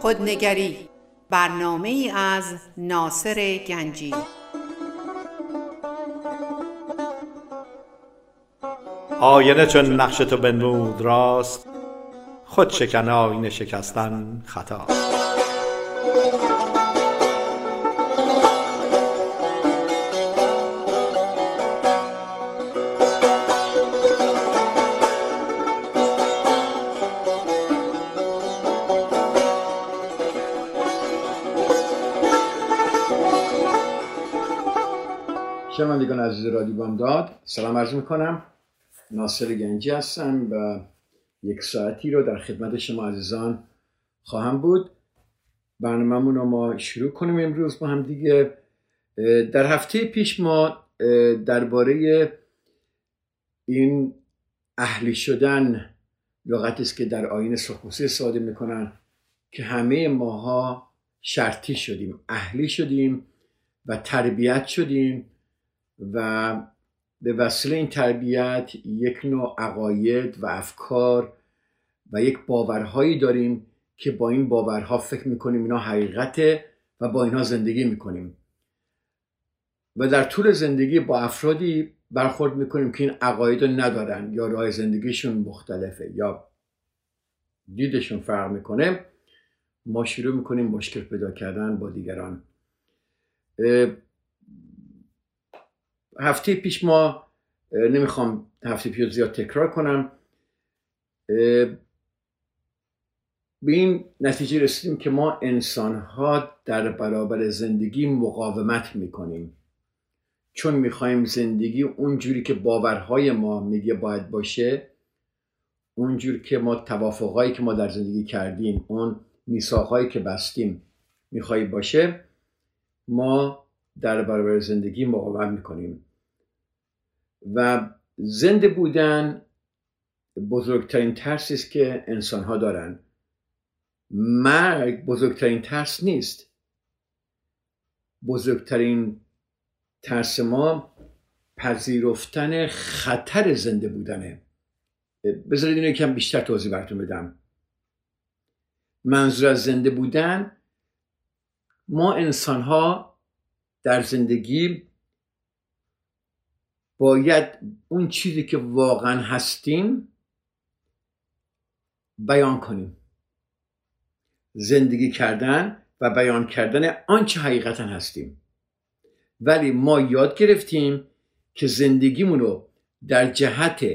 خودنگری، برنامه‌ای از ناصر گنجی. آینه چون نقش تو بنمود راست، خود شکن آینه شکستن خطاست. شنوندگان عزیز رادیو بامداد، سلام عرض میکنم. ناصر گنجی هستم و یک ساعتی رو در خدمت شما عزیزان خواهم بود. برنامه‌مون رو ما شروع کنیم امروز با هم دیگه. در هفته پیش ما درباره این اهلی شدن، لغتی است که در آیین سرخپوسته ساده میکنن که همه ماها شرطی شدیم، اهلی شدیم و تربیت شدیم و به وسیله این تربیت یک نوع عقاید و افکار و یک باورهایی داریم که با این باورها فکر میکنیم اینا حقیقته و با اینها زندگی میکنیم و در طول زندگی با افرادی برخورد میکنیم که این عقاید رو ندارن یا راه زندگیشون مختلفه یا دیدشون فرق میکنه. ما شروع میکنیم مشکل پیدا کردن با دیگران. هفته پیش ما، نمیخوام هفته پیش زیاد تکرار کنم، به این نتیجه رسیدیم که ما انسان‌ها در برابر زندگی مقاومت میکنیم چون میخوایم زندگی اونجوری که باورهای ما میگه باید باشه، اونجور که ما توافقهایی که ما در زندگی کردیم، اون میثاقهایی که بستیم میخوایی باشه، ما در برابر زندگی مقاومت میکنیم و زنده بودن بزرگترین ترسی است که انسان‌ها دارن. مرگ بزرگترین ترس نیست. بزرگترین ترس ما پذیرفتن خطر زنده بودنه. بذارید اینو یکم بیشتر توضیح براتون بدم. منظور از زنده بودن، ما انسان‌ها در زندگی باید اون چیزی که واقعا هستیم بیان کنیم. زندگی کردن و بیان کردن آنچه حقیقتا هستیم. ولی ما یاد گرفتیم که زندگیمون رو در جهت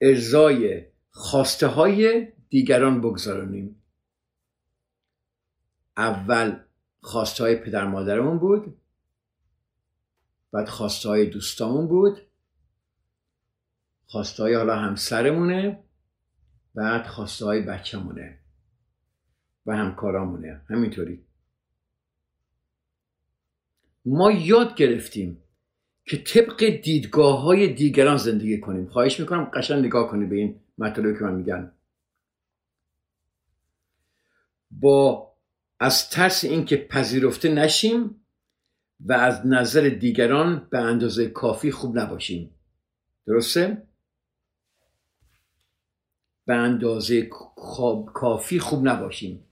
ارضای خواسته های دیگران بگذارونیم. اول خواسته های پدر مادرمون بود، بعد خواسته های دوستامون بود، خواسته های حالا همسرمونه، بعد خواسته های بچه‌مونه و همکارامونه. همینطوری ما یاد گرفتیم که طبق دیدگاه های دیگران زندگی کنیم. خواهش میکنم قشنگ نگاه کنید به این مطالبی که من میگم. با از ترس اینکه پذیرفته نشیم و از نظر دیگران به اندازه کافی خوب نباشیم. درسته؟ به اندازه کافی خوب نباشیم.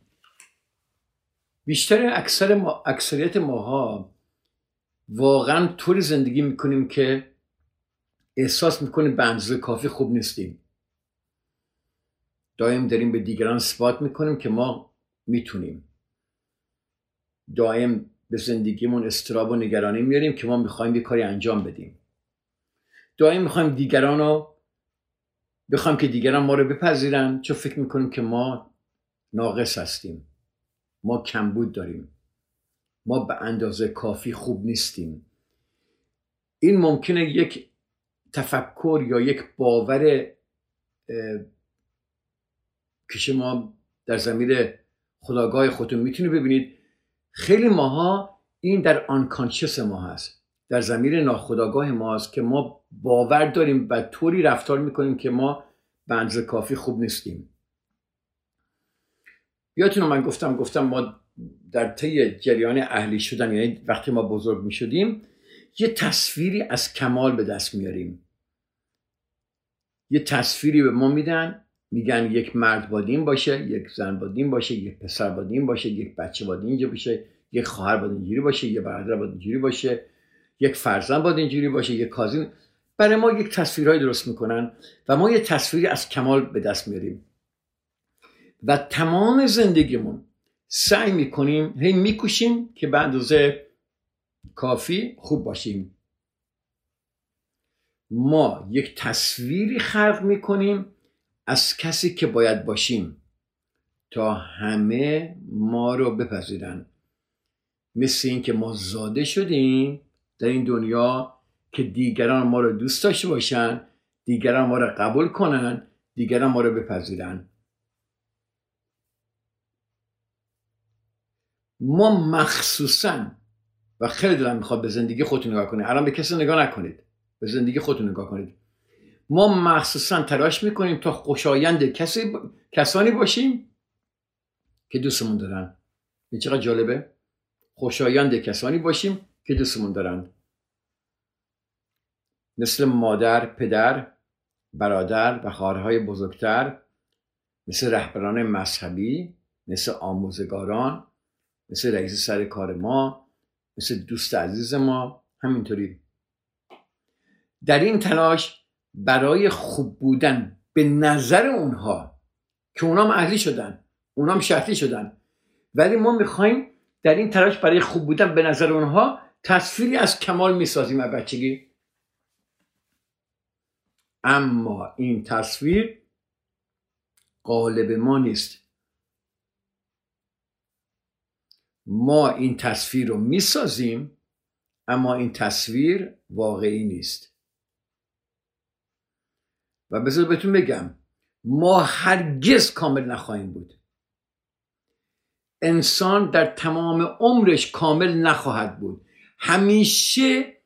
بیشتر اکثریت ماها واقعا طور زندگی میکنیم که احساس میکنیم به اندازه کافی خوب نیستیم. دائم داریم به دیگران اثبات میکنیم که ما میتونیم. دائم به زندگیمون اضطراب و نگرانی میاریم که ما میخوایم یه کاری انجام بدیم. دائم میخوایم بخوایم که دیگران ما رو بپذیرن، چون فکر میکنیم که ما ناقص هستیم، ما کمبود داریم، ما به اندازه کافی خوب نیستیم. این ممکنه یک تفکر یا یک باور که شما در زمیر خودآگاه خودتون میتونید ببینید. خیلی ماها این در آنکانشس ما هست، در ضمیر ناخودآگاه ما هست که ما باور داریم و طوری رفتار میکنیم که ما به اندازه کافی خوب نیستیم. یادتونه من گفتم ما در طی جریان اهلی شدن، یعنی وقتی ما بزرگ میشدیم، یه تصویری از کمال به دست میاریم. یه تصویری به ما میدن، میگن یک مرد باید این باشه، یک زن باید این باشه، یک پسر باید این باشه، یک بچه باید اینجا باشه، یک خواهر باید اینجوری باشه، یک برادر باید اینجوری باشه، یک فرزند باید اینجوری باشه، یک کازین. برای ما یک تصویرهای درست میکنن و ما یه تصویری از کمال به دست میاریم و تمام زندگیمون سعی میکنیم، هی میکوشیم که به اندازه کافی خوب باشیم. ما یک تصویری خلق میکنیم از کسی که باید باشیم تا همه ما رو بپذیرن، مثل این که ما زاده شدیم در این دنیا که دیگران ما رو دوست داشته باشن، دیگران ما رو قبول کنن، دیگران ما رو بپذیرن. ما مخصوصا، و خیلی دلم میخواد به زندگی خودتون نگاه کنید، الان به کسی نگاه نکنید، به زندگی خودتون نگاه کنید، ما مخصوصا تلاش میکنیم تا خوشایند کسانی باشیم که دوستمون دارن. این چقدر جالبه، خوشایند کسانی باشیم که دوستمون دارن، مثل مادر، پدر، برادر و خواهرهای بزرگتر، مثل رهبران مذهبی، مثل آموزگاران، مثل رئیس سر کار ما، مثل دوست عزیز ما. همینطوری در این تلاش برای خوب بودن به نظر اونها که اونام اهلی شدن، اونام شرطی شدن، ولی ما میخوایم در این تلاش برای خوب بودن به نظر اونها تصویری از کمال میسازیم از بچگی. اما این تصویر قالب ما نیست. ما این تصویر رو میسازیم اما این تصویر واقعی نیست. و بذار بهتون بگم، ما هرگز کامل نخواهیم بود. انسان در تمام عمرش کامل نخواهد بود، همیشه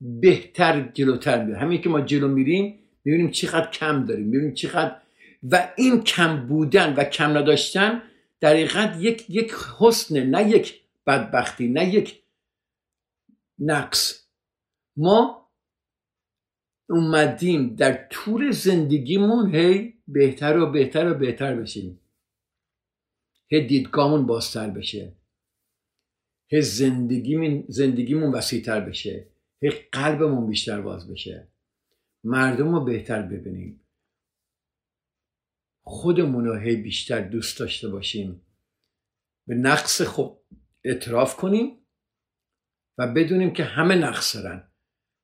بهتر جلوتر میره. همین که ما جلو میریم میبینیم چقدر کم داریم، میبینیم چقدر، و این کم بودن و کم نداشتن در حقیقت یک حسن، نه یک بدبختی، نه یک نقص. ما اومدیم در طول زندگیمون هی بهتر و بهتر و بهتر بشیم، هی دیدگاهمون بازتر بشه، هی زندگیمون وسیع‌تر بشه، هی قلبمون بیشتر باز بشه، مردم رو بهتر ببینیم، خودمون رو هی بیشتر دوست داشته باشیم، به نقص خود اعتراف کنیم و بدونیم که همه نقص دارن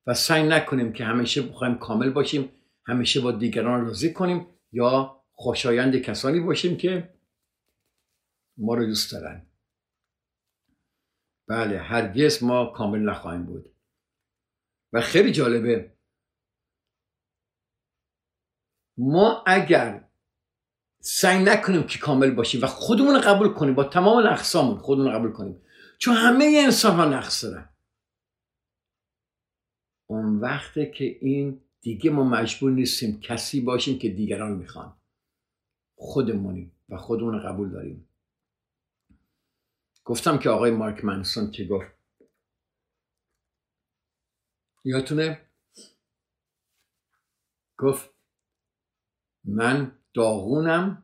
و سعی نکنیم که همیشه بخوایم کامل باشیم، همیشه با دیگران راضی کنیم یا خوشایند کسانی باشیم که ما رو دوست دارن. بله، هرگز ما کامل نخواهیم بود. و خیلی جالبه، ما اگر سعی نکنیم که کامل باشیم و خودمون رو قبول کنیم با تمام نقصامون، خودمون رو قبول کنیم، چون همه انسان ها نقص دارن، اون وقته که این دیگه ما مجبور نیستیم کسی باشیم که دیگران میخوان، خودمونیم و خودمون رو قبول داریم. گفتم که آقای مارک منسون که گفت، یادتونه گفت من داغونم،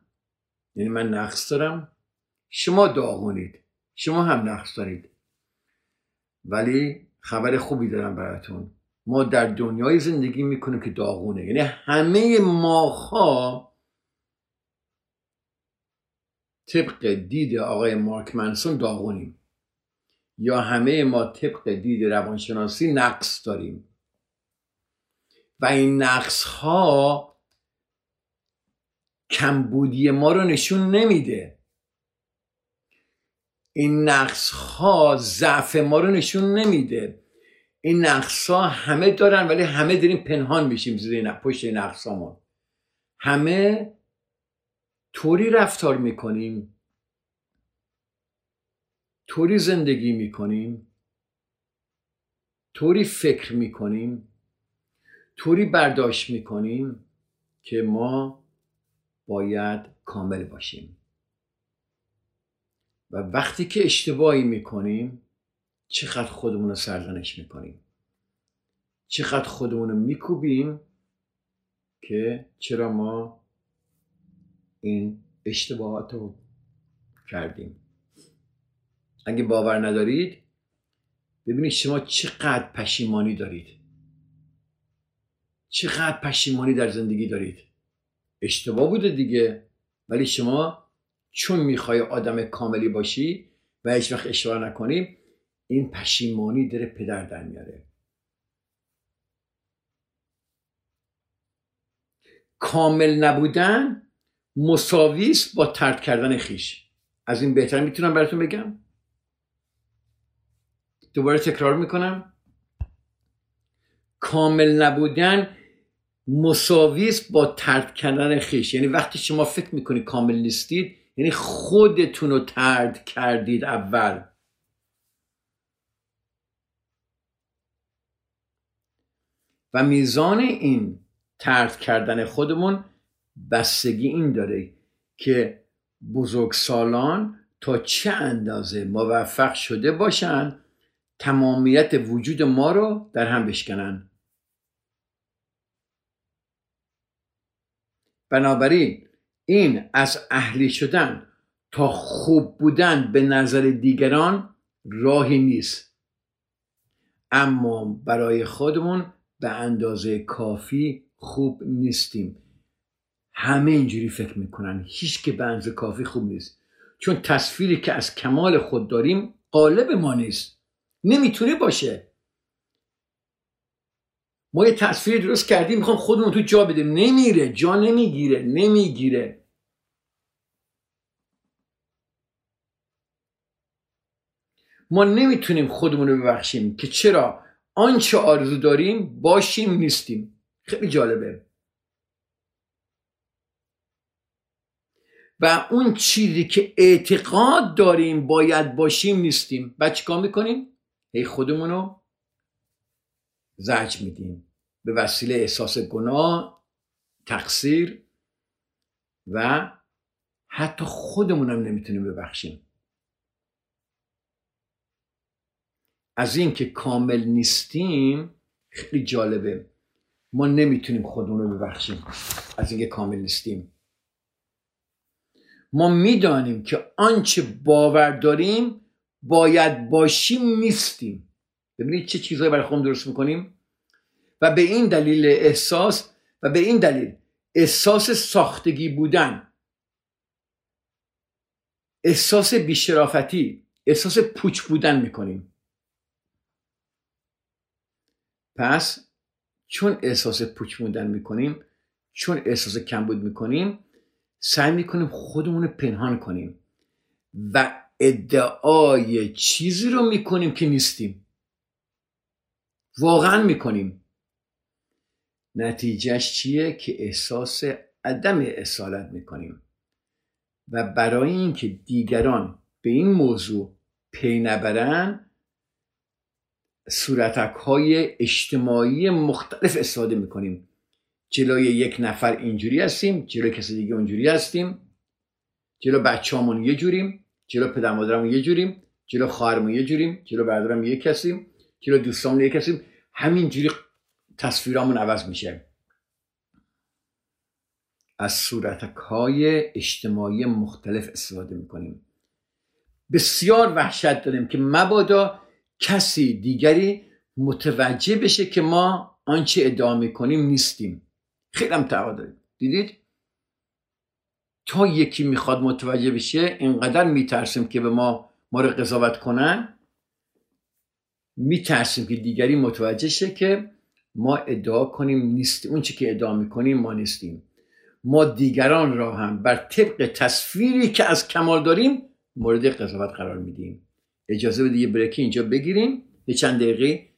یعنی من نقص دارم، شما داغونید، شما هم نقص دارید، ولی خبر خوبی دارم براتون، ما در دنیای زندگی میکنیم که داغونه، یعنی همه ماها طبق دید آقای مارک منسون داغونیم، یا همه ما طبق دید روانشناسی نقص داریم و این نقص ها کمبودی ما رو نشون نمیده، این نقص ها ضعف ما رو نشون نمیده، این نقص ها همه دارن ولی همه داریم پنهان میشیم زیر پشت نقص هامون، همه طوری رفتار میکنیم، طوری زندگی میکنیم، طوری فکر میکنیم، طوری برداشت میکنیم که ما باید کامل باشیم. و وقتی که اشتباهی میکنیم چقدر خودمون رو سرزنش میکنیم، چقدر خودمون رو میکوبیم که چرا ما این اشتباهات رو کردیم. اگه باور ندارید ببینید شما چقدر پشیمانی دارید، چقدر پشیمانی در زندگی دارید. اشتباه بوده دیگه، ولی شما چون میخوای آدم کاملی باشی و هیچ وقت اشتباه نکنی، این پشیمانی داره پدر در میاره. کامل نبودن مساویست با ترد کردن خویش. از این بهتر میتونم براتون بگم؟ دوباره تکرار میکنم، کامل نبودن مساویست با ترد کردن خویش. یعنی وقتی شما فکر میکنی کامل نیستید، یعنی خودتون رو ترد کردید اول. و میزان این ترد کردن خودمون بستگی این داره که بزرگسالان تا چه اندازه موفق شده باشن تمامیت وجود ما رو در هم بشکنن. بنابراین این از اهلی شدن تا خوب بودن به نظر دیگران راهی نیست، اما برای خودمون به اندازه کافی خوب نیستیم. همه اینجوری فکر میکنن، هیچ که به اندازه کافی خوب نیست، چون تصویری که از کمال خود داریم غالب ما نیست، نمیتونه باشه. ما یه تصویر درست کردیم، میخوام خودمون تو جا بدیم، نمیره، جا نمیگیره، نمیگیره. ما نمیتونیم خودمون رو ببخشیم که چرا آنچه آرزو داریم باشیم نیستیم. خیلی جالبه. و اون چیزی که اعتقاد داریم باید باشیم نیستیم. بعد چیکار میکنیم؟ هی خودمون رو زجر میدیم به وسیله احساس گناه، تقصیر، و حتی خودمون هم نمیتونیم ببخشیم. از این که کامل نیستیم خیلی جالبه، ما نمیتونیم خودمون رو ببخشیم از اینکه کامل نیستیم. ما میدانیم که آنچه باور داریم باید باشیم نیستیم. ببینید چه چیزهایی برای خودمون درست میکنیم. و به این دلیل احساس ساختگی بودن، احساس بیشرافتی، احساس پوچ بودن میکنیم. پس چون احساس پوچ بودن میکنیم، چون احساس کمبود میکنیم، سعی میکنیم خودمون رو پنهان کنیم و ادعای چیزی رو میکنیم که نیستیم. واقعا میکنیم. نتیجهش چیه؟ که احساس عدم اصالت میکنیم. و برای اینکه دیگران به این موضوع پی نبرن، صورتک‌های اجتماعی مختلف استفاده میکنیم. جلوی یک نفر اینجوری هستیم، جلوی کسی دیگه اونجوری هستیم، جلو بچه‌مون یه جوریم، جلو پدر مادرمون یه جوریم، جلو خواهرمون یه جوریم، جلو برادرمون یه کسیم، جلو دوستامون یه کسیم. همینجوری تصویرامون عوض میشه از صورتک‌های اجتماعی مختلف استفاده میکنیم. بسیار وحشت داریم که مبادا کسی دیگری متوجه بشه که ما آنچه ادعا میکنیم نیستیم. خیلی هم تعهد داریم. دیدید؟ تا یکی میخواد متوجه بشه اینقدر میترسیم که به ما رو قضاوت کنن، میترسیم که دیگری متوجه شه که ما ادعا کنیم نیستیم، اون چی که ادعا میکنیم ما نیستیم. ما دیگران را هم بر طبق تصویری که از کمال داریم مورد قضاوت قرار میدیم. اجازه بدید یه بریک اینجا بگیریم، یه چند دقیقه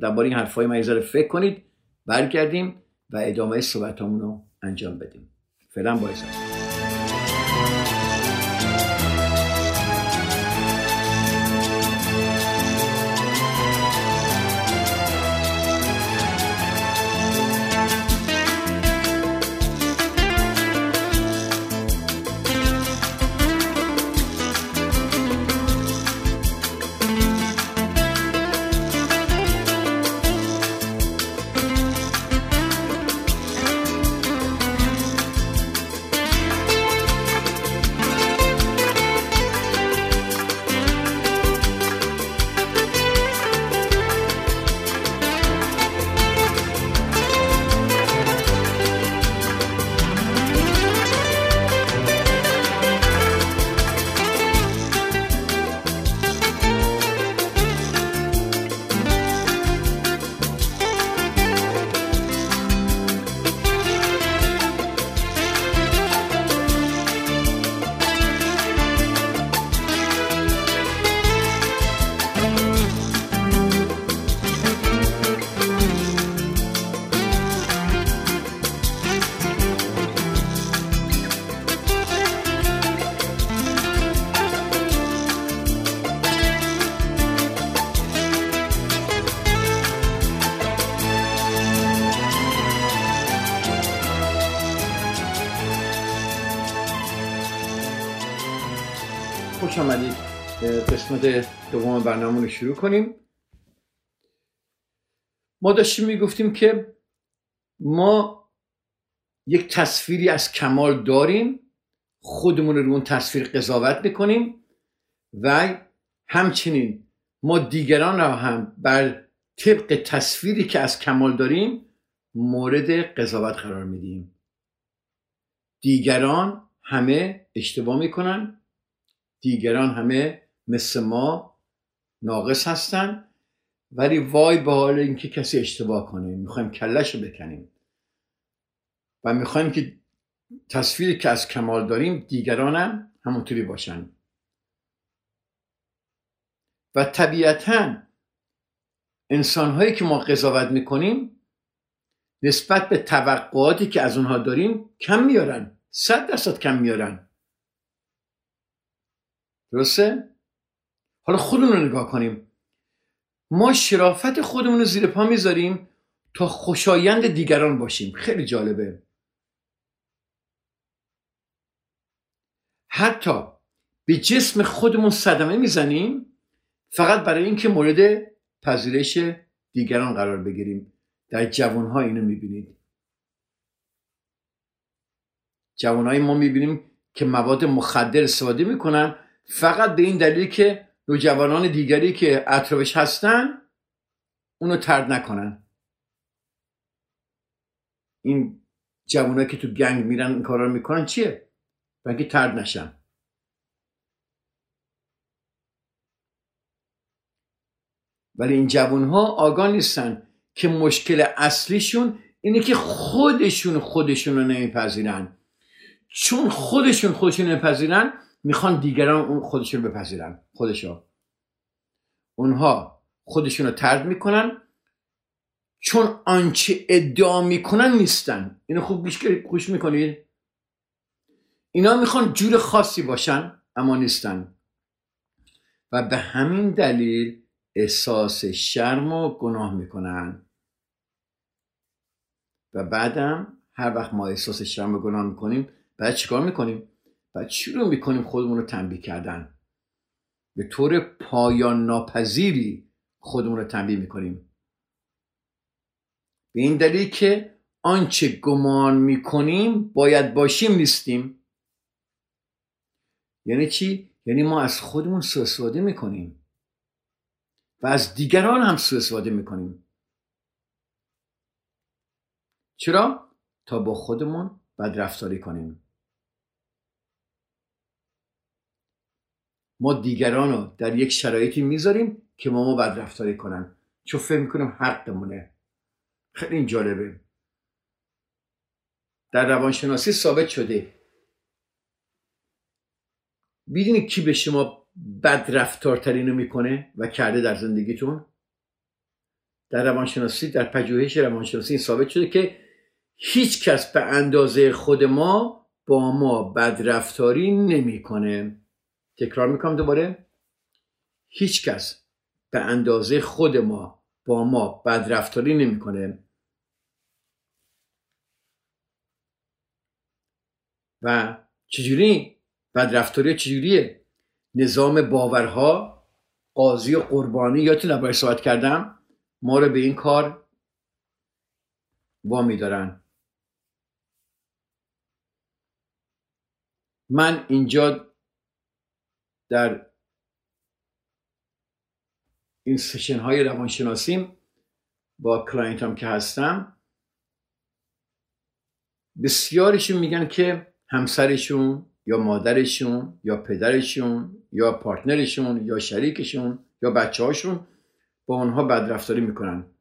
درباره این حرفای من یه ذره فکر کنید، برگردیم و ادامه صحبتامون رو انجام بدیم. فعلا با اجازهتون. خوش آمدید. قسمت دوم برنامه رو شروع کنیم. ما داشتیم میگفتیم که ما یک تصویری از کمال داریم، خودمون رو اون تصویر قضاوت میکنیم و همچنین ما دیگران رو هم بر طبق تصویری که از کمال داریم مورد قضاوت قرار میدیم. دیگران همه اشتباه میکنن، دیگران همه مثل ما ناقص هستن، ولی وای به حال اینکه کسی اشتباه کنه، میخوایم کلش رو بکنیم و میخوایم که تصویری که از کمال داریم دیگران هم همونطوری باشن. و طبیعتاً انسانهایی که ما قضاوت میکنیم نسبت به توقعاتی که از اونها داریم کم میارن، 100% کم میارن. درسته؟ حالا خودمون رو نگاه کنیم. ما شرافت خودمون رو زیر پا میذاریم تا خوشایند دیگران باشیم. خیلی جالبه. حتی به جسم خودمون صدمه میزنیم فقط برای اینکه مورد پذیرش دیگران قرار بگیریم. در جوانها اینو میبینید. جوانهای ما میبینیم که مواد مخدر استفاده میکنن فقط به این دلیل که نوجوانان دیگری که اطرافش هستن اونو طرد نکنن. این جوانایی که تو گنگ میرن این کارا رو میکنن چیه؟ برای اینکه طرد نشن. ولی این جوانها آگاه نیستن که مشکل اصلیشون اینه که خودشون رو نمیپذیرن. چون خودشون نمیپذیرن میخوان دیگران خودشون بپذیرن. اونها خودشون رو طرد میکنن چون آنچه ادعا میکنن نیستن. اینو خوب گوش میکنید. اینا میخوان جور خاصی باشن اما نیستن و به همین دلیل احساس شرم و گناه میکنن. و بعدم هر وقت ما احساس شرم و گناه میکنیم بعد چیکار میکنیم؟ بعد شروع میکنیم خودمون رو تنبیه کردن. به طور پایان ناپذیری خودمون رو تنبیه میکنیم به این دلیل که آنچه گمان میکنیم باید باشیم نیستیم. یعنی چی؟ یعنی ما از خودمون سوء استفاده میکنیم و از دیگران هم سوء استفاده میکنیم. چرا؟ تا با خودمون بدرفتاری کنیم. ما دیگران رو در یک شرایطی میذاریم که ما بدرفتاری کنن چون فکر میکنیم حقمونه. خیلی این جالبه. در روانشناسی ثابت شده. میدونی کی به شما بدرفتارترین رو میکنه و کرده در زندگیتون؟ در روانشناسی، در پژوهش روانشناسی ثابت شده که هیچ کس به اندازه خود ما با ما بدرفتاری نمیکنه. تکرار میکنم دوباره. هیچ کس به اندازه خود ما با ما بدرفتاری نمیکنه. و چجوری بدرفتاری چجوریه؟ نظام باورها، قاضی و قربانی، یا تو نباید صحبت کردم، ما رو به این کار وامی دارن. من اینجا در این سشن های روانشناسیم با کلاینت هم که هستم بسیارشون میگن که همسرشون یا مادرشون یا پدرشون یا پارتنرشون یا شریکشون یا بچه هاشون با اونها بدرفتاری میکنن.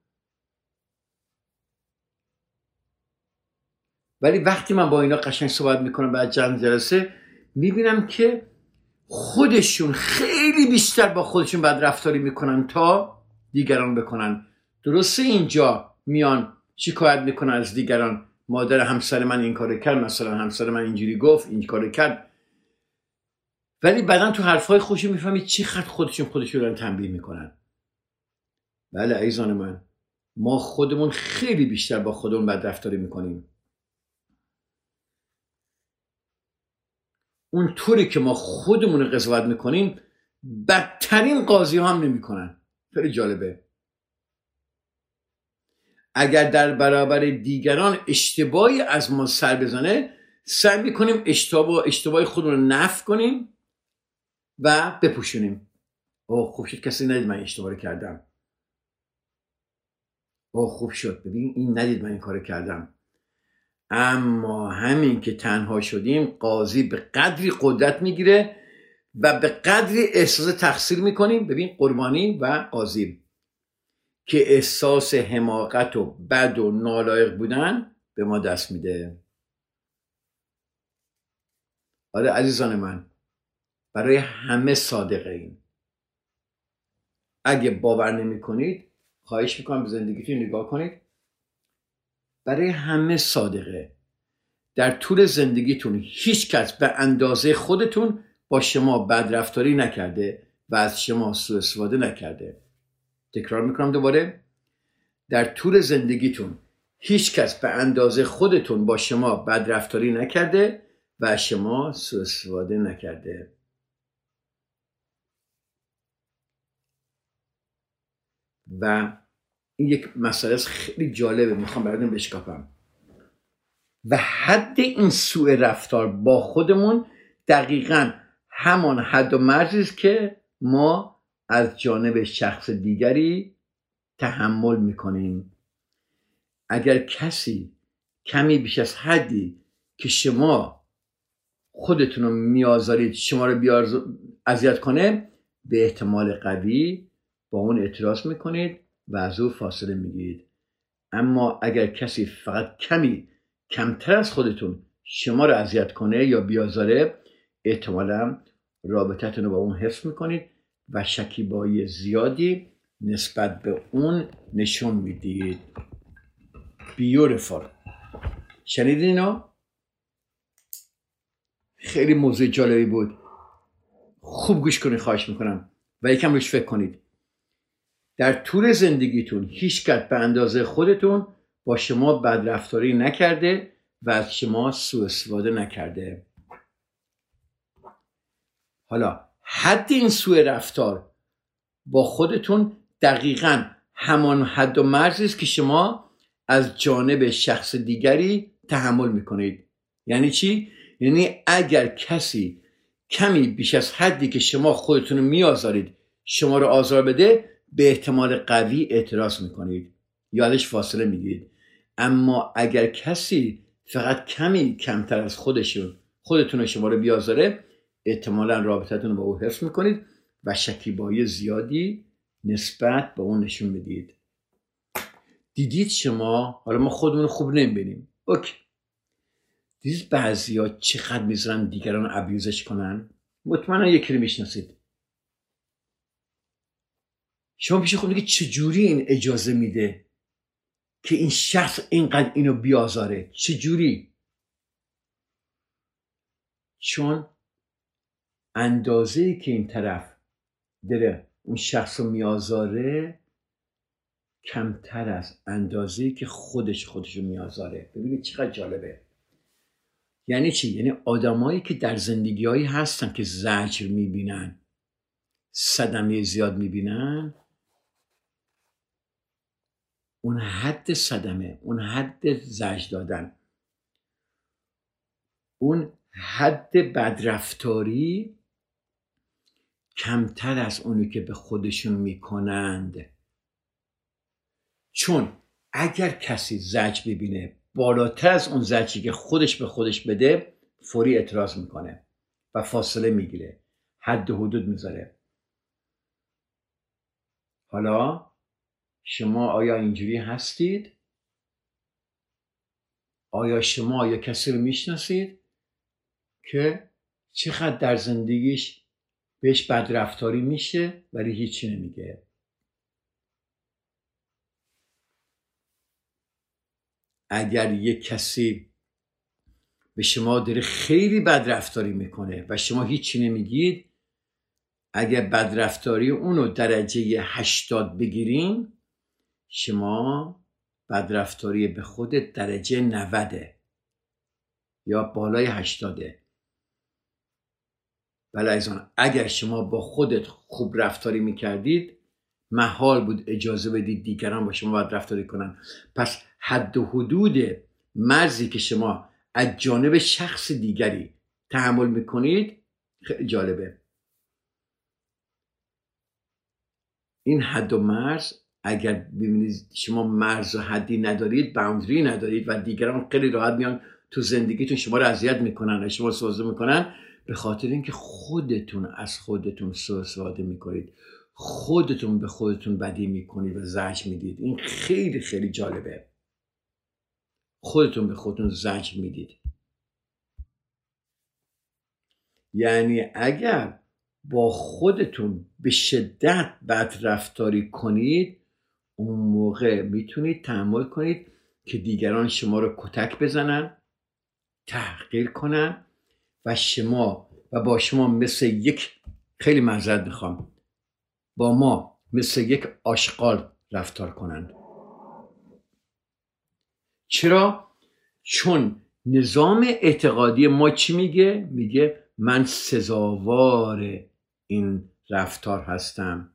ولی وقتی من با اینا قشنگ صحبت میکنم بعد جمع جلسه میبینم که خودشون خیلی بیشتر با خودشون بدرفتاری میکنن تا دیگران بکنن. درسته اینجا میان شکایت میکنن از دیگران. مادر همسر من این کارو کرد، مثلا همسر من اینجوری گفت، این کارو کرد. ولی بعدن تو حرفای خودشون میفهمید چی خط خودشون دارن تنبیه میکنن. بله عزیزان من، ما خودمون خیلی بیشتر با خودمون بدرفتاری میکنیم. اون طوری که ما خودمون قضاوت میکنیم بدترین قاضی ها هم نمیکنن. خیلی جالبه. اگر در برابر دیگران اشتباهی از ما سر بزنه سعی میکنیم اشتباه خودمون رو نفی کنیم و بپوشونیم. خوب شد کسی ندید من اشتباه کردم. خوب شد ببین این ندید من این کار کردم. اما همین که تنها شدیم قاضی به قدری قدرت میگیره و به قدری احساس تقصیر میکنیم. ببین قربانی و قاضی که احساس حماقت و بد و نالایق بودن به ما دست میده. آره عزیزان من، برای همه صادقه این. اگه باور نمی کنید خواهش میکنم به زندگیتون نگاه کنید. برای همه صادقه. در طول زندگیتون هیچ کس به اندازه خودتون با شما بدرفتاری نکرده و از شما سوء استفاده نکرده. تکرار میکنم دوباره، در طول زندگیتون هیچ کس به اندازه خودتون با شما بدرفتاری نکرده و از شما سوء استفاده نکرده. و این یک مسئله خیلی جالبه، میخوام براتون بشکافم. و حد این سوء رفتار با خودمون دقیقاً همان حد و مرزی است که ما از جانب شخص دیگری تحمل میکنیم. اگر کسی کمی بیش از حدی که شما خودتون رو میآزارید شما رو اذیت کنه، به احتمال قوی با اون اعتراض میکنید و از او فاصله میگیرید. اما اگر کسی فقط کمی کمتر از خودتون شما رو اذیت کنه یا بیازاره، احتمالا رابطتون رو با اون حفظ میکنید و شکیبایی زیادی نسبت به اون نشون میدید. بیوتیفول. شنیدین اینو؟ خیلی موضوع جالبی بود. خوب گوش کنید خواهش میکنم و یکم روش فکر کنید. در طول زندگیتون هیچ کس به اندازه خودتون با شما بدرفتاری نکرده و از شما سوء استفاده نکرده. حالا حد این سوء رفتار با خودتون دقیقاً همان حد و مرزی است که شما از جانب شخص دیگری تحمل میکنید. یعنی چی؟ یعنی اگر کسی کمی بیش از حدی که شما خودتون رو میآزارید شما رو آزار بده، به احتمال قوی اعتراض میکنید یا ازش فاصله میگیرید. اما اگر کسی فقط کمی کمتر از خودتون شما رو بیازاره، احتمالا رابطتون رو با او حفظ میکنید و شکیبایی زیادی نسبت به اون نشون میدید. دیدید شما، حالا ما خودمون خوب نمیبینیم، اوکی، دیدید بعضیا چقدر میذارن دیگران ابیوزش کنن؟ مطمئنا یکی رو میشناسید. شما پیش خود میگید چجوری این اجازه میده که این شخص اینقدر اینو بیازاره؟ چجوری؟ چون اندازه‌ای که این طرف داره اون شخص رو میازاره کمتر از اندازه‌ای که خودش رو میازاره. ببینید چقدر جالبه. یعنی چی؟ یعنی آدمایی که در زندگی‌هایی هستن که زجر میبینن، صدمه زیاد میبینن، اون حد صدمه، اون حد زجر دادن، اون حد بدرفتاری کمتر از اونی که به خودشون میکنند. چون اگر کسی زجر ببینه بالاتر از اون زجری که خودش به خودش بده، فوری اعتراض میکنه و فاصله میگیره، حد و حدود میذاره. حالا شما آیا اینجوری هستید؟ آیا شما یا کسی رو میشناسید که چقدر در زندگیش بهش بدرفتاری میشه ولی هیچی نمیگه؟ اگر یک کسی به شما داره خیلی بدرفتاری میکنه و شما هیچی نمیگید، اگر بدرفتاری اونو درجه 80 بگیریم، شما بدرفتاری به خودت درجه 90 یا بالای 80. بله عزیزان، اگر شما با خودت خوب رفتاری میکردید محال بود اجازه بدید دیگران با شما باید رفتاری کنن. پس حد و حدود مرزی که شما از جانب شخص دیگری تحمل میکنید خیلی جالبه. این حد و مرز، اگر ببینید شما مرز و حدی ندارید، باوندری ندارید و دیگران خیلی راحت میان تو زندگیتون شما رو اذیت میکنن و شما سوءاستفاده میکنن، به خاطر اینکه خودتون از خودتون سوءاستفاده میکنید، خودتون به خودتون بدی میکنید و زجر میدید. این خیلی خیلی جالبه. خودتون به خودتون زجر میدید. یعنی اگر با خودتون به شدت بد رفتاری کنید، اون موقع میتونید تحمل کنید که دیگران شما رو کتک بزنن، تحقیر کنن و شما و با شما مثل یک، خیلی معذرت میخوام، با ما مثل یک آشغال رفتار کنند. چرا؟ چون نظام اعتقادی ما چی میگه؟ میگه من سزاوار این رفتار هستم.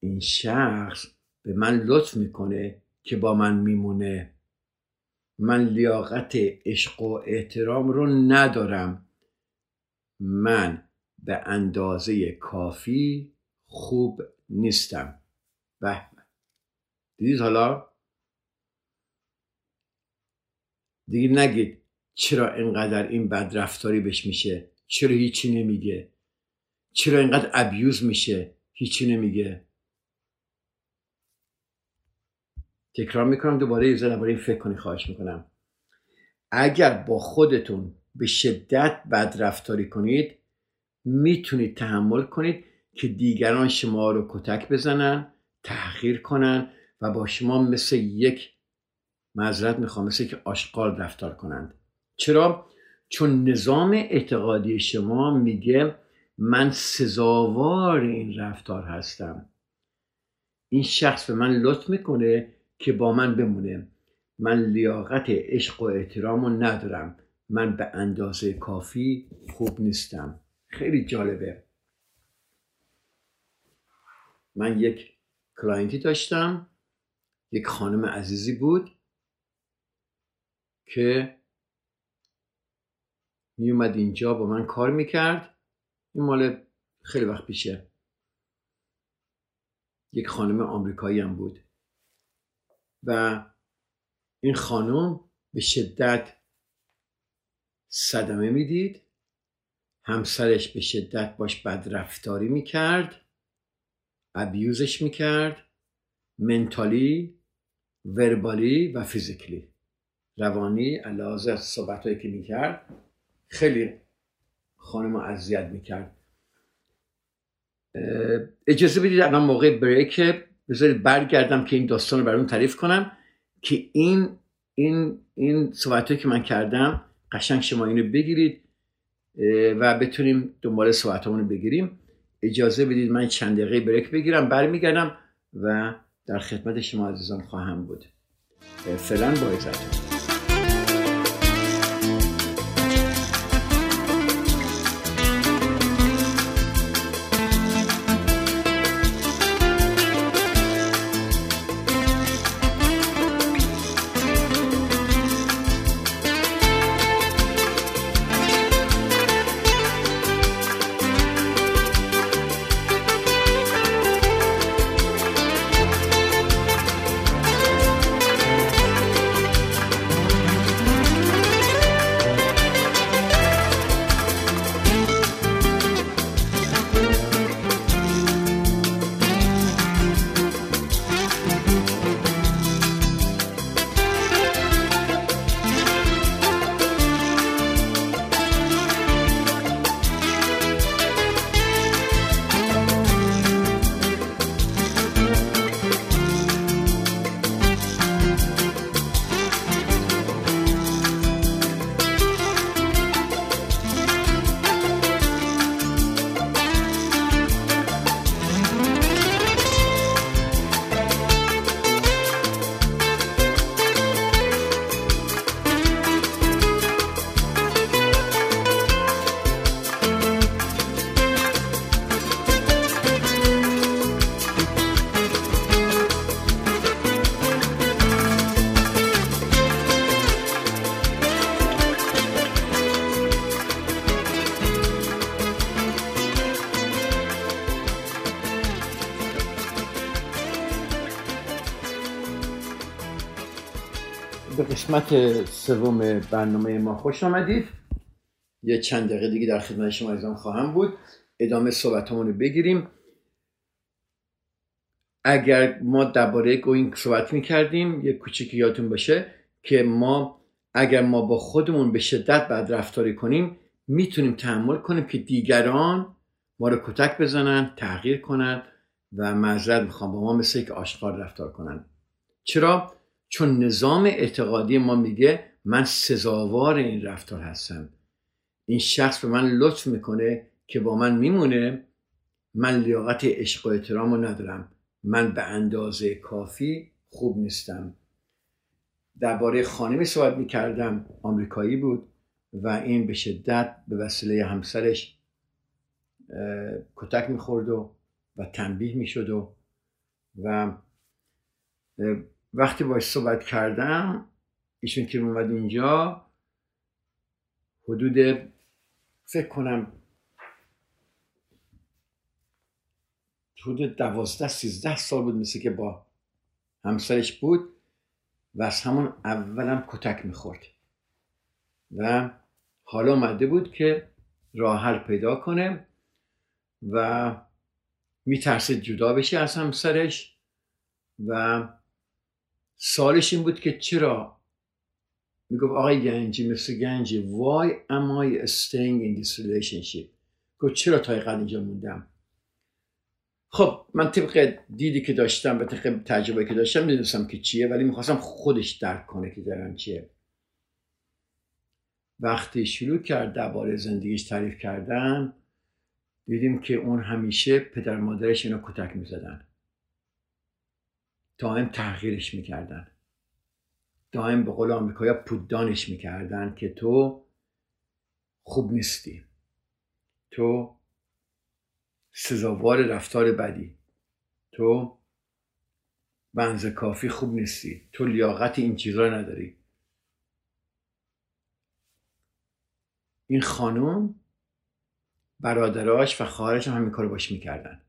این شخص به من لطف میکنه که با من میمونه. من لیاقت عشق و احترام رو ندارم. من به اندازه کافی خوب نیستم. به دیدید حالا؟ دیگه نگید چرا اینقدر این بدرفتاری بهش میشه، چرا هیچی نمیگه، چرا اینقدر ابیوز میشه، هیچی نمیگه. تکرار میکنم دوباره، یه ذره برای این فکر کنی خواهش میکنم. اگر با خودتون به شدت بدرفتاری کنید میتونید تحمل کنید که دیگران شما رو کتک بزنن، تحقیر کنن و با شما مثل یک، معذرت میخوام، مثل یک آشغال رفتار کنند. چرا؟ چون نظام اعتقادی شما میگه من سزاوار این رفتار هستم. این شخص به من لطف میکنه که با من بمونه. من لیاقت عشق و احترام رو ندارم. من به اندازه کافی خوب نیستم. خیلی جالبه. من یک کلاینتی داشتم، یک خانم عزیزی بود که می اومد اینجا با من کار میکرد. این مال خیلی وقت پیشه. یک خانم آمریکایی هم بود و این خانم به شدت صدمه میدید. همسرش به شدت باش بدرفتاری میکرد، ابیوزش میکرد، منتالی، وربالی و فیزیکلی، روانی، علاوه صحبتهایی که میکرد خیلی خانم رو اذیت میکرد. اجازه بدید الان موقع بریک بذارید برگردم که این داستان رو براتون تعریف کنم که این صحبتهایی که من کردم قشنگ شما اینو بگیرید و بتونیم دنبال صحبتامون رو بگیریم. اجازه بدید من چند دقیقه بریک بگیرم، برمیگردم و در خدمت شما عزیزان خواهم بود. فعلا با اجازهتون. به قسمت سوم برنامه ما خوش آمدید. یه چند دقیقه دیگه در خدمت شما عزیزان خواهم بود. ادامه صحبتمون رو بگیریم. اگر ما درباره گوینگ صحبت می‌کردیم، یه کوچیکی یادتون باشه که ما اگر ما با خودمون به شدت بد رفتاری کنیم، میتونیم تحمل کنیم که دیگران ما رو کتک بزنن، تحقیر کنن و معذرت میخوام با ما مثل یک آشکار رفتار کنن. چرا؟ چون نظام اعتقادی ما میگه من سزاوار این رفتار هستم. این شخص به من لطف میکنه که با من میمونه، من لیاقت عشق و احترام رو ندارم، من به اندازه کافی خوب نیستم. درباره خانمی صحبت میکردم، آمریکایی بود و این به شدت به وسیله همسرش کتک میخورد و تنبیه میشد و وقتی باش صحبت کردم، ایشون که اومد اینجا حدود فکر کنم حدود 12-13 سال بود مثل که با همسرش بود و از همون اولم کتک میخورد و حالا اومده بود که راه حل پیدا کنه و میترسید جدا بشه از همسرش و سوالش این بود که چرا؟ میگفت آقای گنجی، مستر گنجی، why am I staying in this relationship؟ گفت چرا تا اینقدر اینجا موندم؟ خب من طبق دیدی که داشتم و طبق تجربه که داشتم میدونستم که چیه، ولی میخواستم خودش درک کنه که درن چیه. وقتی شروع کرد درباره زندگیش تعریف کردن، دیدیم که اون همیشه پدر مادرش اینا کتک میزدن، دائم تحقیرش میکردن، دائم به قول آمریکایی‌ها پوددانش میکردن که تو خوب نیستی، تو سزاوار رفتار بدی، تو بنز کافی خوب نیستی، تو لیاقت این چیزا رو نداری. این خانم برادراش و خواهرش هم همین کارو باش میکردن.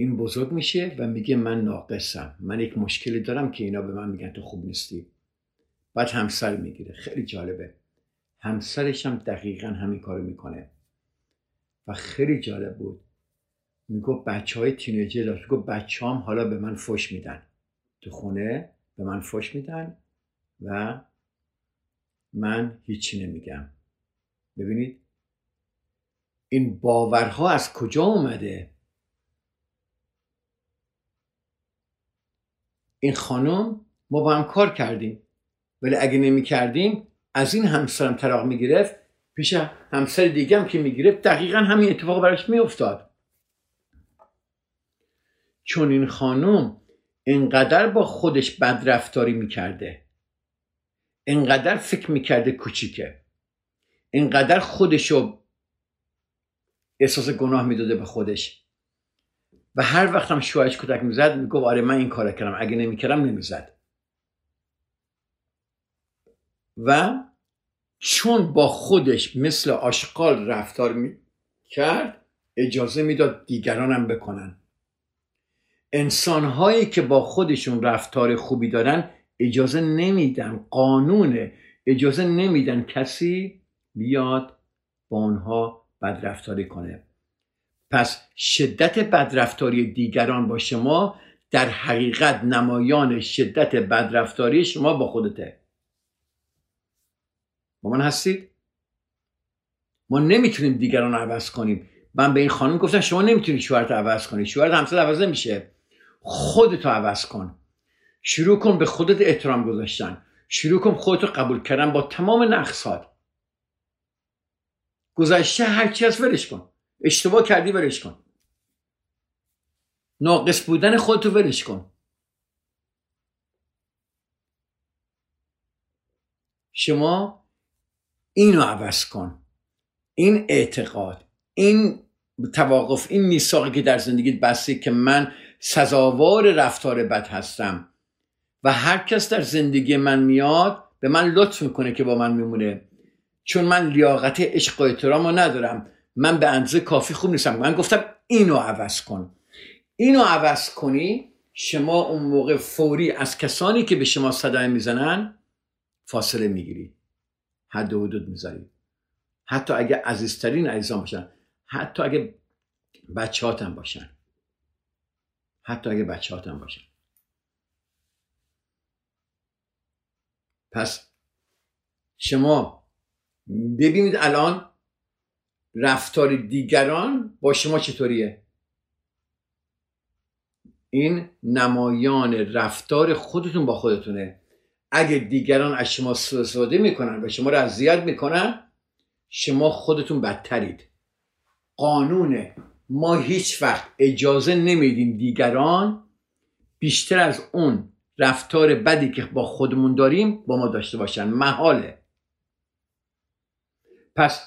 این بزرگ میشه و میگه من ناقصم، من یک مشکلی دارم که اینا به من میگن تو خوب نیستی. بعد همسر میگیره. خیلی جالبه، همسرش هم دقیقا همین کارو میکنه و خیلی جالب بود. میگه بچهای تینیجر داشت، میگه بچه‌ام حالا به من فحش میدن، تو خونه به من فحش میدن و من هیچی نمیگم. ببینید این باورها از کجا اومده؟ این خانم ما با هم کار کردیم، ولی اگه نمی کردیم از این همسرم طلاق می گرفت، پیش همسر دیگه هم که می گرفت دقیقا همین اتفاق براش می افتاد. چون این خانم انقدر با خودش بدرفتاری می کرده، انقدر فکر می کرده کوچیکه، انقدر خودشو احساس گناه می داده به خودش و هر وقت هم شوهرش کتک میزد میگفت آره من این کارو کردم، اگه نمیکردم نمیزد. و چون با خودش مثل آشغال رفتار میکرد، اجازه میداد دیگران هم بکنن. انسانهایی که با خودشون رفتار خوبی دارن اجازه نمیدن، قانونه، اجازه نمیدن کسی بیاد با اونها بد رفتاری کنه. پس شدت بدرفتاری دیگران با شما در حقیقت نمایان شدت بدرفتاری شما با خودته. با من هستید؟ ما نمیتونیم دیگران رو عوض کنیم. من به این خانم گفتم شما نمیتونید شوهرت عوض کنید، شوهرت همسر عوض نمیشه، خودت رو عوض کن. شروع کن به خودت احترام گذاشتن، شروع کن خودت رو قبول کردن با تمام نقصات. گذشته هر چی از ولش کن، اشتباه کردی ولش کن، ناقص بودن خودتو ولش کن. شما اینو عوض کن، این اعتقاد، این توقف، این میثاقی که در زندگیت بستی که من سزاوار رفتار بد هستم و هر کس در زندگی من میاد به من لطف میکنه که با من میمونه، چون من لیاقت عشق و احترامو ندارم، من به اندازه کافی خوب نیستم. من گفتم اینو عوض کن. اینو عوض کنی شما اون موقع فوری از کسانی که به شما صدمه میزنن فاصله میگیری، حد و حدود میذاری، حتی اگه عزیزترین عزیزان باشن، حتی اگه بچه‌هاتم باشن، حتی اگه بچه‌هاتم باشن. پس شما ببینید الان رفتار دیگران با شما چطوریه. این نمایان رفتار خودتون با خودتونه. اگه دیگران از شما سوء استفاده میکنن و شما رو اذیت میکنن، شما خودتون بدترید. قانونه، ما هیچ وقت اجازه نمیدیم دیگران بیشتر از اون رفتار بدی که با خودمون داریم با ما داشته باشن. محاله. پس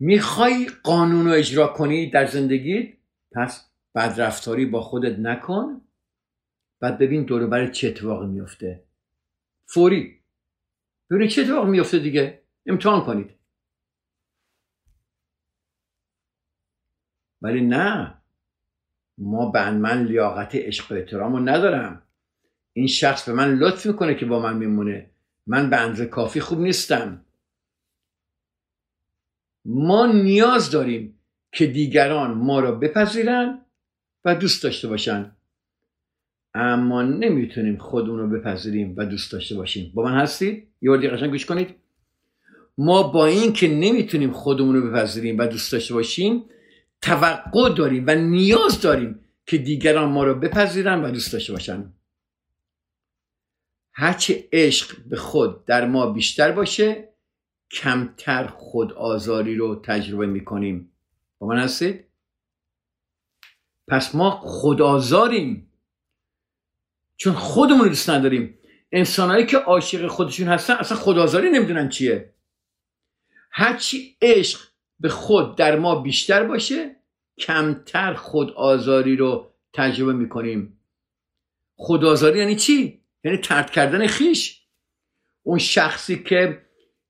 میخوای قانون رو اجرا کنی در زندگیت، پس بدرفتاری با خودت نکن. بعد ببین دور و برت چه اتفاقی میفته، فوری ببین چه اتفاقی میفته دیگه، امتحان کنید. ولی نه، ما من لیاقت عشق و احترام رو ندارم، این شخص به من لطف میکنه که با من میمونه، من به اندازه کافی خوب نیستم. ما نیاز داریم که دیگران ما را بپذیرن و دوست داشته باشن، اما نمیتونیم خودمون رو بپذیریم و دوست داشته باشیم. با من هستید؟ یه بار دیگه قشنگ گوش کنید. ما با این که نمیتونیم خودمون رو بپذیریم و دوست داشته باشیم، توقع داریم و نیاز داریم که دیگران ما را بپذیرن و دوست داشته باشن. هرچه عشق به خود در ما بیشتر باشه، کمتر خودآزاری رو تجربه میکنیم. با من هستید؟ پس ما خودآزاریم چون خودمون رو دوست نداریم. انسانهایی که عاشق خودشون هستن اصلا خودآزاری نمیدونن چیه. هرچی عشق به خود در ما بیشتر باشه، کمتر خودآزاری رو تجربه میکنیم. خودآزاری یعنی چی؟ یعنی ترد کردن خویش. اون شخصی که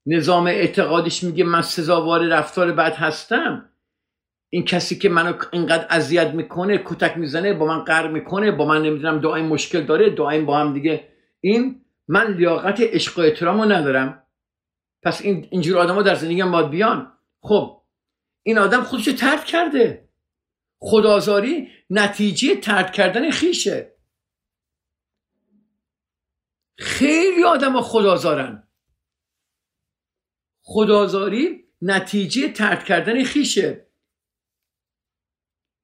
نظام اعتقادش میگه من سزاوار رفتار بد هستم، این کسی که منو اینقدر اذیت میکنه، کتک میزنه، با من قهر میکنه، با من نمیدونم دعای مشکل داره، دعای با هم دیگه، این من لیاقت عشق و احترامو ندارم. پس اینجور آدما در زندگی ما بیان. خب این آدم خودشو طرد کرده. خودآزاری نتیجه طرد کردن خویشه. خیلی آدما خودآزارن. خودآزاری نتیجه طرد کردن خویشه.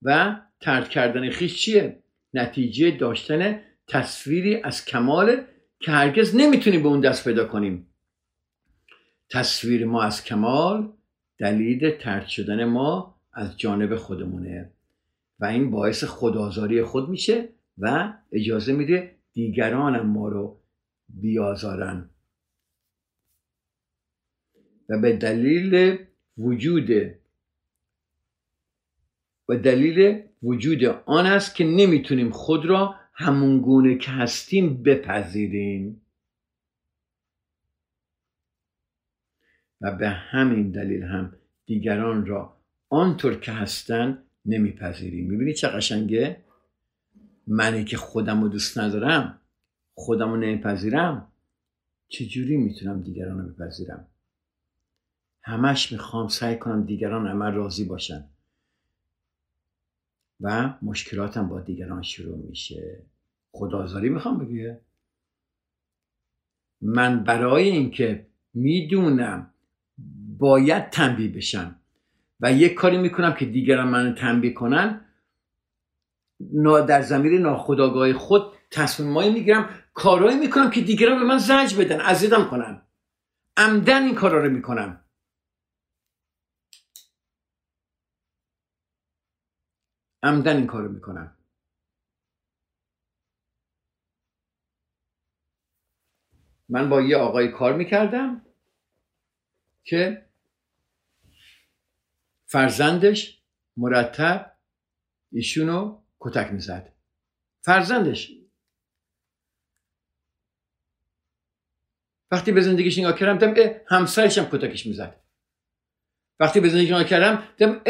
و طرد کردن خویش چیه؟ نتیجه داشتن تصویری از کمال که هرگز نمیتونیم به اون دست پیدا کنیم. تصویر ما از کمال دلیل طرد شدن ما از جانب خودمونه و این باعث خودآزاری خود میشه و اجازه میده دیگرانم ما رو بیازارن. و به دلیل وجود آن است که نمیتونیم خود را همونگونه که هستیم بپذیریم و به همین دلیل هم دیگران را آنطور که هستن نمیپذیریم. میبینی چه قشنگه؟ منی که خودم رو دوست ندارم، خودم رو نمیپذیرم، چجوری میتونم دیگران رو بپذیرم؟ همش میخوام سعی کنم دیگران همه راضی باشن و مشکلاتم با دیگران شروع میشه. خودآزاری میخوام بگیه. من برای اینکه میدونم باید تنبیه بشم و یه کاری میکنم که دیگران منو تنبیه کنن، در ضمیر ناخودآگاه خود تصمیمایی میگیرم، کارهایی میکنم که دیگران به من زجر بدن، اذیتم کنن. عمدن این کارا رو میکنم. عمدن این کارو میکنم. من با یه آقای کار میکردم که فرزندش مرتب ایشونو کتک میزد. فرزندش. وقتی به زندگیش نگاه کردم دیدم همسرش هم کتکش میزد. وقتی به زندگیش نگاه کردم دیدم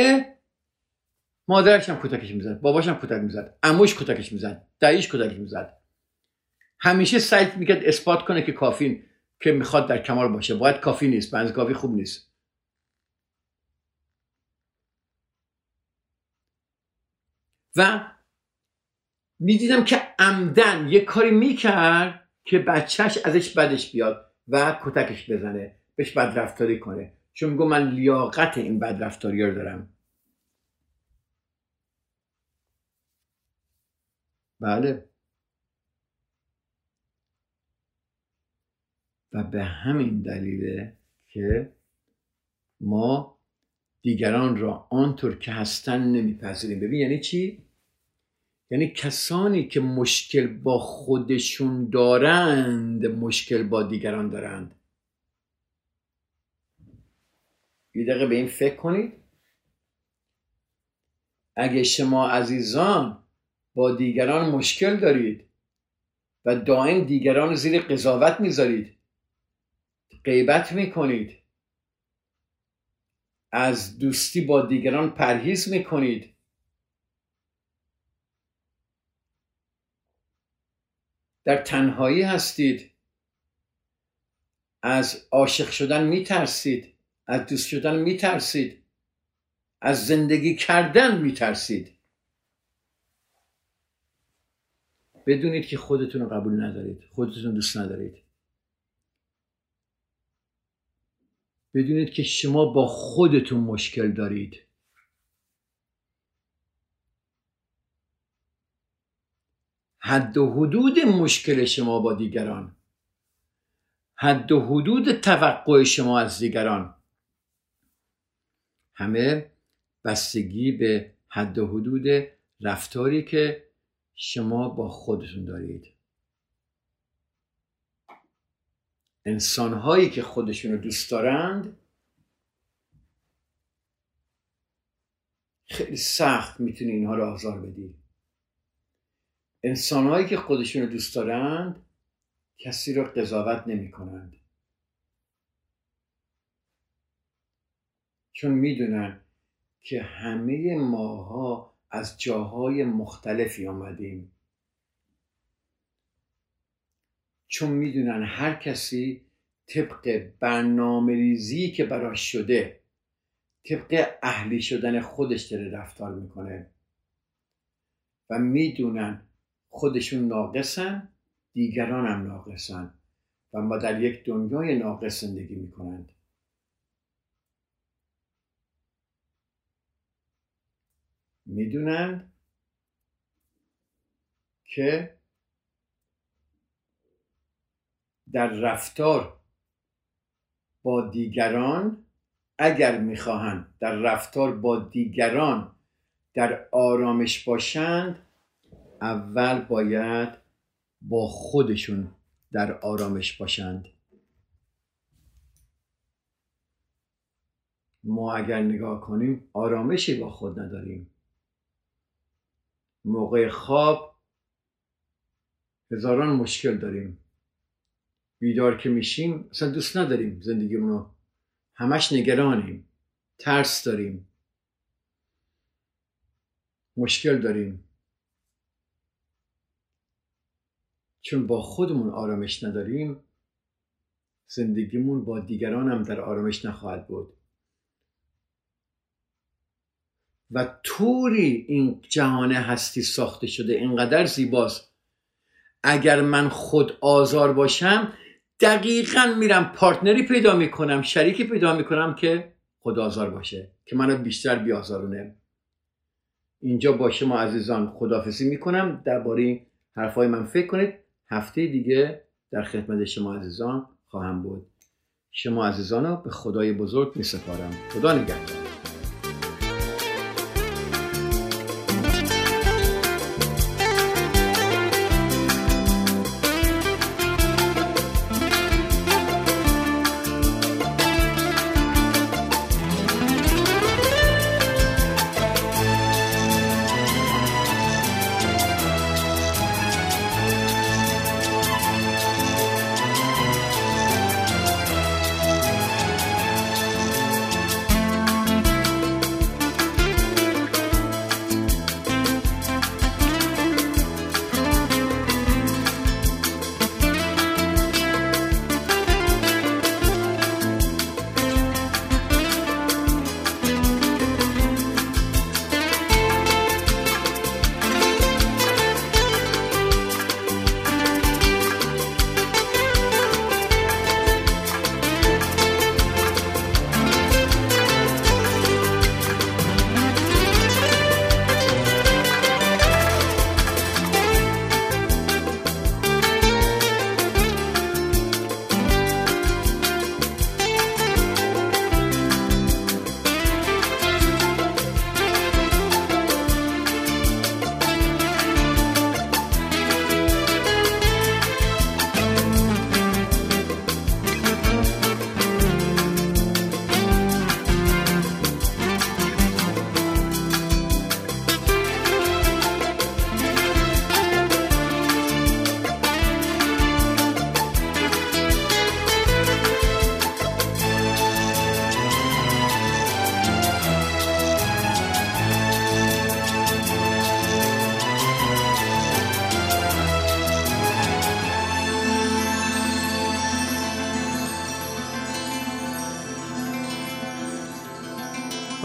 مادرش هم کتکش میزد، باباش هم کتک میزد، عموش کتکش میزد، داییش کتکش میزد. همیشه سعی میکرد اثبات کنه که کافین که میخواد در کمال باشه، باید کافی نیست، بنز کافی خوب نیست. و میدیدم که عمدن یه کاری میکرد که بچهش ازش بدش بیاد و کتکش بزنه، بهش بدرفتاری کنه، چون میگم من لیاقت این بدرفتاری رو دارم. بله، و به همین دلیله که ما دیگران را آنطور که هستن نمیپذیریم. ببین یعنی چی؟ یعنی کسانی که مشکل با خودشون دارند مشکل با دیگران دارند. یه دقیقه به این فکر کنید. اگه شما عزیزان با دیگران مشکل دارید و دائم دیگران رو زیر قضاوت میذارید، غیبت میکنید، از دوستی با دیگران پرهیز میکنید، در تنهایی هستید، از عاشق شدن میترسید، از دوست شدن میترسید، از زندگی کردن میترسید، بدونید که خودتون رو قبول ندارید، خودتون رو دوست ندارید. بدونید که شما با خودتون مشکل دارید. حد و حدود مشکل شما با دیگران، حد و حدود توقع شما از دیگران، همه بستگی به حد و حدود رفتاری که شما با خودتون دارید. انسان‌هایی که خودشون رو دوست دارند خیلی سخت میتونی اینها رو آزار بدی. انسان‌هایی که خودشون رو دوست دارند کسی رو قضاوت نمی‌کنند، چون میدونن که همه ماها از جاهای مختلفی آمدیم، چون میدونن هر کسی طبق برنامه‌ریزی که براش شده، طبق اهلی شدن خودش داره رفتار میکنه و میدونن خودشون ناقصن، دیگران هم ناقصن و ما در یک دنیای ناقص زندگی میکنند. میدونن که در رفتار با دیگران، اگر میخواهند در رفتار با دیگران در آرامش باشند، اول باید با خودشون در آرامش باشند. ما اگر نگاه کنیم آرامشی با خود نداریم. موقع خواب هزاران مشکل داریم، بیدار که میشیم اصلا دوست نداریم زندگیمونو، همش نگرانیم، ترس داریم، مشکل داریم، چون با خودمون آرامش نداریم. زندگیمون با دیگران هم در آرامش نخواهد بود و طوری این جهان هستی ساخته شده اینقدر زیباست. اگر من خود آزار باشم دقیقاً میرم پارتنری پیدا میکنم، شریکی پیدا میکنم که خود آزار باشه، که منو بیشتر بیازارونه. اینجا با شما عزیزان خداحافظی میکنم. درباره حرفای من فکر کنید. هفته دیگه در خدمت شما عزیزان خواهم بود. شما عزیزان رو به خدای بزرگ میسپارم. خدا نگهدار.